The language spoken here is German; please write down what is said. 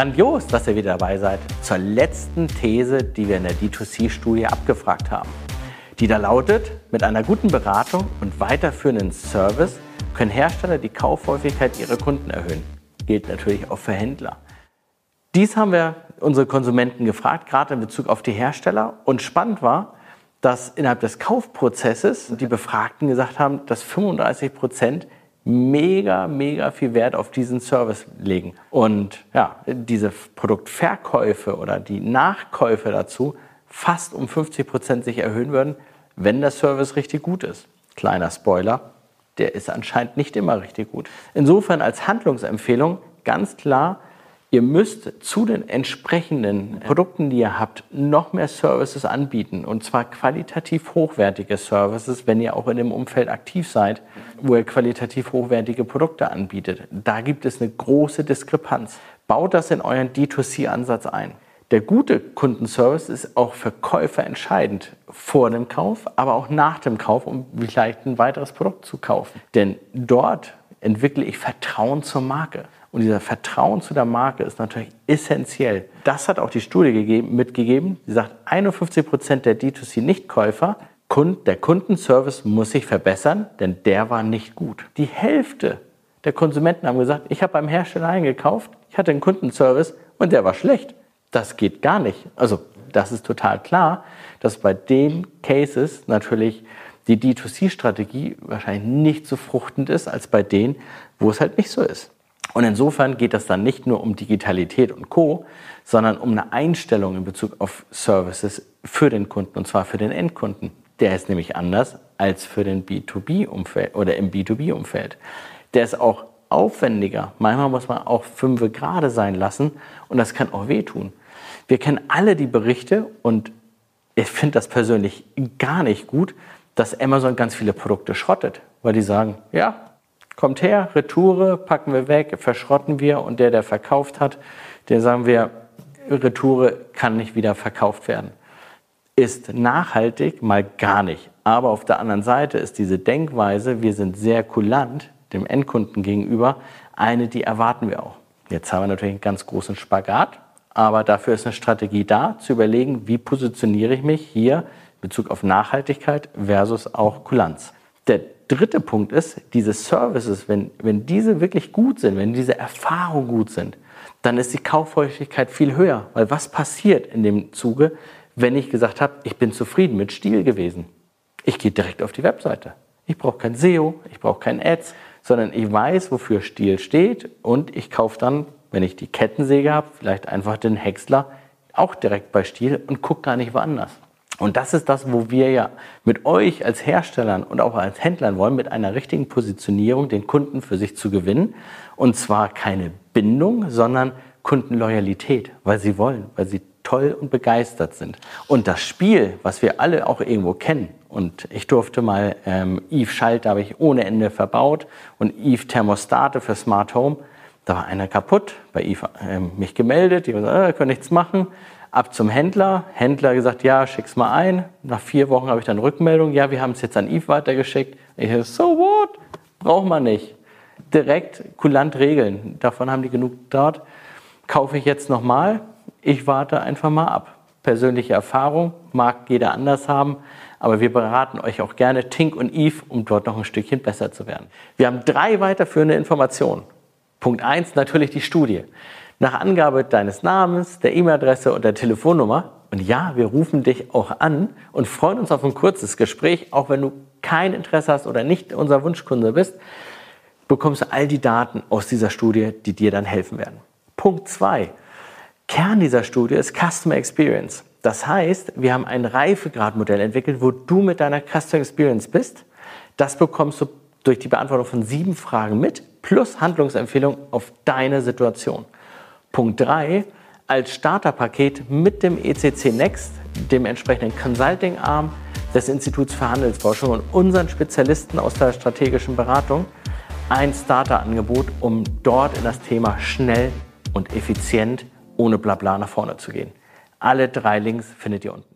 Grandios, dass ihr wieder dabei seid zur letzten These, die wir in der D2C-Studie abgefragt haben. Die da lautet, mit einer guten Beratung und weiterführenden Service können Hersteller die Kaufhäufigkeit ihrer Kunden erhöhen. Gilt natürlich auch für Händler. Dies haben wir unsere Konsumenten gefragt, gerade in Bezug auf die Hersteller. Und spannend war, dass innerhalb des Kaufprozesses die Befragten gesagt haben, dass 35% mega viel Wert auf diesen Service legen. Und ja, diese Produktverkäufe oder die Nachkäufe dazu fast um 50% sich erhöhen würden, wenn der Service richtig gut ist. Kleiner Spoiler, der ist anscheinend nicht immer richtig gut. Insofern als Handlungsempfehlung ganz klar, ihr müsst zu den entsprechenden Produkten, die ihr habt, noch mehr Services anbieten. Und zwar qualitativ hochwertige Services, wenn ihr auch in dem Umfeld aktiv seid, wo ihr qualitativ hochwertige Produkte anbietet. Da gibt es eine große Diskrepanz. Baut das in euren D2C-Ansatz ein. Der gute Kundenservice ist auch für Käufer entscheidend vor dem Kauf, aber auch nach dem Kauf, um vielleicht ein weiteres Produkt zu kaufen. Denn dort entwickle ich Vertrauen zur Marke. Und dieser Vertrauen zu der Marke ist natürlich essentiell. Das hat auch die Studie mitgegeben. Sie sagt, 51% der D2C-Nichtkäufer, der Kundenservice muss sich verbessern, denn der war nicht gut. Die Hälfte der Konsumenten haben gesagt, ich habe beim Hersteller eingekauft, ich hatte einen Kundenservice und der war schlecht. Das geht gar nicht. Also das ist total klar, dass bei den Cases natürlich die D2C-Strategie wahrscheinlich nicht so fruchtend ist, als bei denen, wo es halt nicht so ist. Und insofern geht das dann nicht nur um Digitalität und Co., sondern um eine Einstellung in Bezug auf Services für den Kunden, und zwar für den Endkunden. Der ist nämlich anders als für den B2B-Umfeld oder im B2B-Umfeld. Der ist auch aufwendiger. Manchmal muss man auch fünfe gerade sein lassen und das kann auch wehtun. Wir kennen alle die Berichte und ich finde das persönlich gar nicht gut, dass Amazon ganz viele Produkte schrottet, weil die sagen, ja, kommt her, Retoure, packen wir weg, verschrotten wir und der verkauft hat, der sagen wir, Retoure kann nicht wieder verkauft werden. Ist nachhaltig mal gar nicht. Aber auf der anderen Seite ist diese Denkweise, wir sind sehr kulant dem Endkunden gegenüber, eine, die erwarten wir auch. Jetzt haben wir natürlich einen ganz großen Spagat, aber dafür ist eine Strategie da, zu überlegen, wie positioniere ich mich hier in Bezug auf Nachhaltigkeit versus auch Kulanz. Der dritte Punkt ist, diese Services, wenn diese wirklich gut sind, wenn diese Erfahrungen gut sind, dann ist die Kaufhäufigkeit viel höher. Weil was passiert in dem Zuge, wenn ich gesagt habe, ich bin zufrieden mit Stihl gewesen? Ich gehe direkt auf die Webseite. Ich brauche kein SEO, ich brauche kein Ads, sondern ich weiß, wofür Stihl steht und ich kaufe dann, wenn ich die Kettensäge habe, vielleicht einfach den Häcksler auch direkt bei Stihl und gucke gar nicht woanders. Und das ist das, wo wir ja mit euch als Herstellern und auch als Händlern wollen, mit einer richtigen Positionierung den Kunden für sich zu gewinnen. Und zwar keine Bindung, sondern Kundenloyalität, weil sie wollen, weil sie toll und begeistert sind. Und das Spiel, was wir alle auch irgendwo kennen, und ich durfte mal Eve Schalter habe ich ohne Ende verbaut und Eve Thermostate für Smart Home, da war einer kaputt, bei Eve mich gemeldet, die haben gesagt, können nichts machen. Ab zum Händler. Händler gesagt, ja, schick's mal ein. Nach 4 Wochen habe ich dann Rückmeldung. Ja, wir haben es jetzt an Eve weitergeschickt. Ich so, so what? Braucht man nicht. Direkt kulant regeln. Davon haben die genug dort. Kaufe ich jetzt nochmal? Ich warte einfach mal ab. Persönliche Erfahrung. Mag jeder anders haben. Aber wir beraten euch auch gerne Tink und Eve, um dort noch ein Stückchen besser zu werden. Wir haben 3 weiterführende Informationen. Punkt 1, natürlich die Studie. Nach Angabe deines Namens, der E-Mail-Adresse und der Telefonnummer. Und ja, wir rufen dich auch an und freuen uns auf ein kurzes Gespräch. Auch wenn du kein Interesse hast oder nicht unser Wunschkunde bist, bekommst du all die Daten aus dieser Studie, die dir dann helfen werden. Punkt 2. Kern dieser Studie ist Customer Experience. Das heißt, wir haben ein Reifegradmodell entwickelt, wo du mit deiner Customer Experience bist. Das bekommst du durch die Beantwortung von 7 Fragen mit, plus Handlungsempfehlungen auf deine Situation. Punkt 3, als Starterpaket mit dem ECC Next, dem entsprechenden Consulting-Arm des Instituts für Handelsforschung und unseren Spezialisten aus der strategischen Beratung, ein Starterangebot, um dort in das Thema schnell und effizient ohne Blabla nach vorne zu gehen. Alle 3 Links findet ihr unten.